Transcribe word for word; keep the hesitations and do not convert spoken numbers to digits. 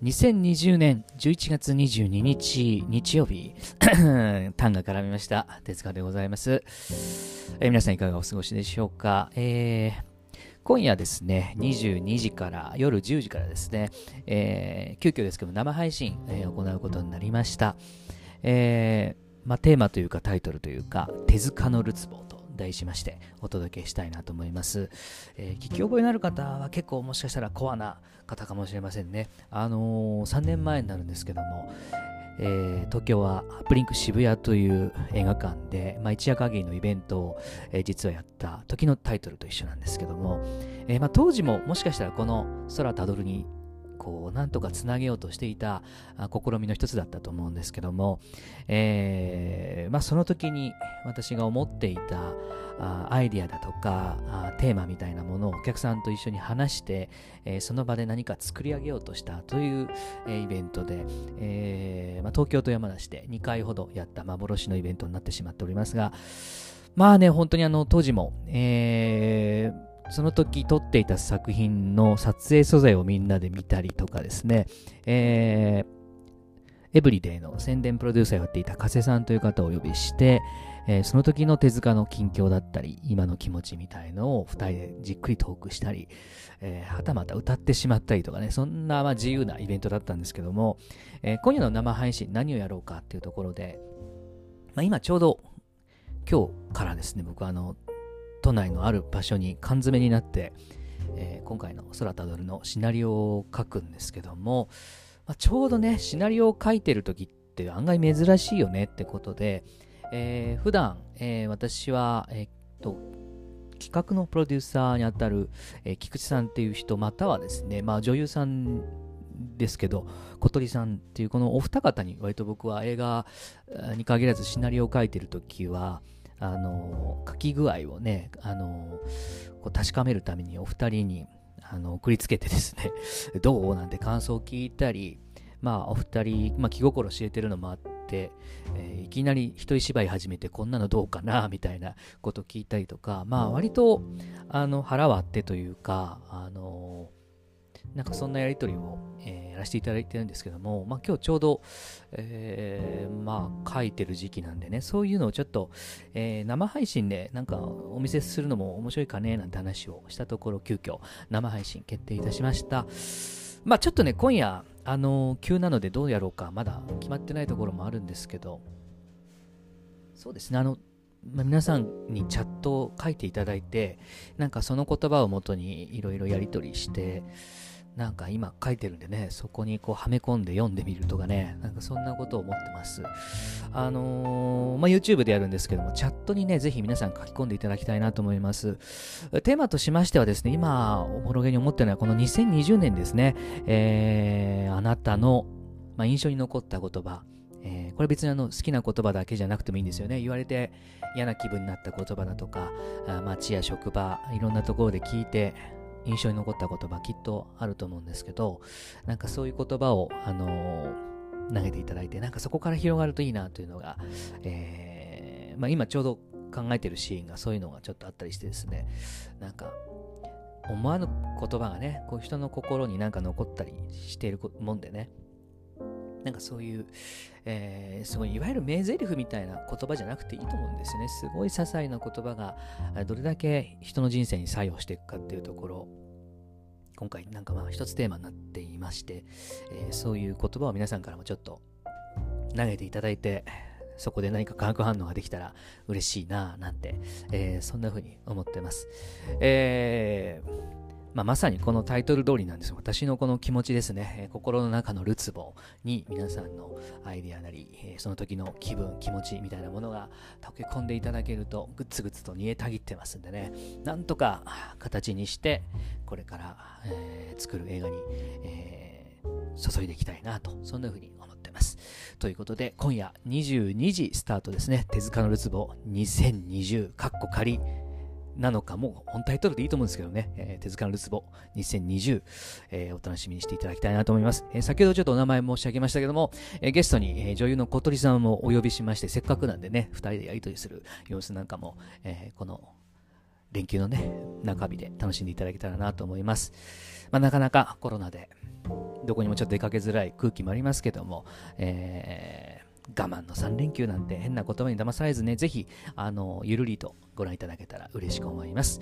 にせんにじゅうねんじゅういちがつにじゅうににち日曜日タンが絡みました哲賀でございます。えー、皆さんいかがお過ごしでしょうか。えー、今夜ですねにじゅうにじから夜じゅうじからですね、えー、急遽ですけど生配信、えー、行うことになりました。えーまあ、テーマというかタイトルというか手塚のるつぼと題しましてお届けしたいなと思います。えー、聞き覚えのある方は結構もしかしたらコアな方かもしれませんね。あのー、さんねんまえになるんですけども、えー、東京はアップリンク渋谷という映画館で、まあ、一夜限りのイベントを、えー、実はやった時のタイトルと一緒なんですけども、えーまあ、当時ももしかしたらこの空たどるにこうなんとかつなげようとしていた試みの一つだったと思うんですけども、えーまあ、その時に私が思っていたあアイディアだとかあテーマみたいなものをお客さんと一緒に話して、えー、その場で何か作り上げようとしたという、えー、イベントで、えーまあ、東京と山梨でにかいほどやった幻のイベントになってしまっておりますが、まあね本当にあの当時も、えーその時撮っていた作品の撮影素材をみんなで見たりとかですね、えー、エブリデイの宣伝プロデューサーをやっていた加瀬さんという方をお呼びして、えー、その時の手塚の近況だったり今の気持ちみたいのを二人でじっくりトークしたり、えー、はたまた歌ってしまったりとかね、そんなまあ自由なイベントだったんですけども、えー、今夜の生配信何をやろうかっていうところで、まあ、今ちょうど今日からですね僕はあの都内のある場所に缶詰になって、えー、今回の空たどるのシナリオを書くんですけども、まあ、ちょうどねシナリオを書いてる時って案外珍しいよねってことで、えー、普段、えー、私は、えーっと企画のプロデューサーにあたる、えー、菊池さんっていう人またはですね、まあ、女優さんですけど小鳥さんっていうこのお二方に割と僕は映画に限らずシナリオを書いてる時はあの書き具合をねあのこう確かめるためにお二人にあの送りつけてですねどうなんて感想を聞いたり、まあお二人、まあ、気心知れてるのもあって、えー、いきなり一人芝居始めてこんなのどうかなみたいなことを聞いたりとか、まあ割とあの腹割ってというかあのなんかそんなやり取りを、えー、やらせていただいてるんですけども、まあ、今日ちょうど、えーまあ、書いてる時期なんでねそういうのをちょっと、えー、生配信でなんかお見せするのも面白いかねなんて話をしたところ急遽生配信決定いたしました。まあちょっとね今夜、あのー、急なのでどうやろうかまだ決まってないところもあるんですけど、そうですねあのまあ、皆さんにチャットを書いていただいてなんかその言葉をもとにいろいろやり取りしてなんか今書いてるんでねそこにこうはめ込んで読んでみるとかねなんかそんなことを思ってます。あのー、まあ YouTube でやるんですけどもチャットにねぜひ皆さん書き込んでいただきたいなと思います。テーマとしましてはですね今おもろげに思ってるのはこのにせんにじゅうねんですね、えー、あなたの、まあ、印象に残った言葉、えー、これ別にあの好きな言葉だけじゃなくてもいいんですよね。言われて嫌な気分になった言葉だとか街や職場いろんなところで聞いて印象に残った言葉きっとあると思うんですけど、なんかそういう言葉を、あのー、投げていただいてなんかそこから広がるといいなというのが、えーまあ、今ちょうど考えてるシーンがそういうのがちょっとあったりしてですねなんか思わぬ言葉がねこう人の心になんか残ったりしているもんでねなんかそういう、えー、すごいいわゆる名台詞みたいな言葉じゃなくていいと思うんですよね。すごい些細な言葉がどれだけ人の人生に作用していくかっていうところ今回なんかまあ一つテーマになっていまして、えー、そういう言葉を皆さんからもちょっと投げていただいてそこで何か化学反応ができたら嬉しいななんて、えー、そんな風に思ってます。えーまあ、まさにこのタイトル通りなんですよ。私のこの気持ちですね、えー、心の中のるつぼに皆さんのアイデアなり、えー、その時の気分気持ちみたいなものが溶け込んでいただけるとグツグツと煮えたぎってますんでねなんとか形にしてこれから、えー、作る映画に、えー、注いでいきたいなとそんなふうに思ってます。ということで今夜にじゅうにじスタートですね手塚のるつぼにせんにじゅうカッコ仮なのかもう本タイトルでいいと思うんですけどね、えー、手塚のるつぼにせんにじゅう、えー、お楽しみにしていただきたいなと思います。えー、先ほどちょっとお名前申し上げましたけども、えー、ゲストに、えー、女優の小鳥さんもお呼びしましてせっかくなんでねふたりでやり取りする様子なんかも、えー、この連休のね中日で楽しんでいただけたらなと思います。まあ、なかなかコロナでどこにもちょっと出かけづらい空気もありますけども、えー、我慢のさんれんきゅうなんて変な言葉に騙されずね、ぜひあのゆるりとご覧いただけたら嬉しく思います。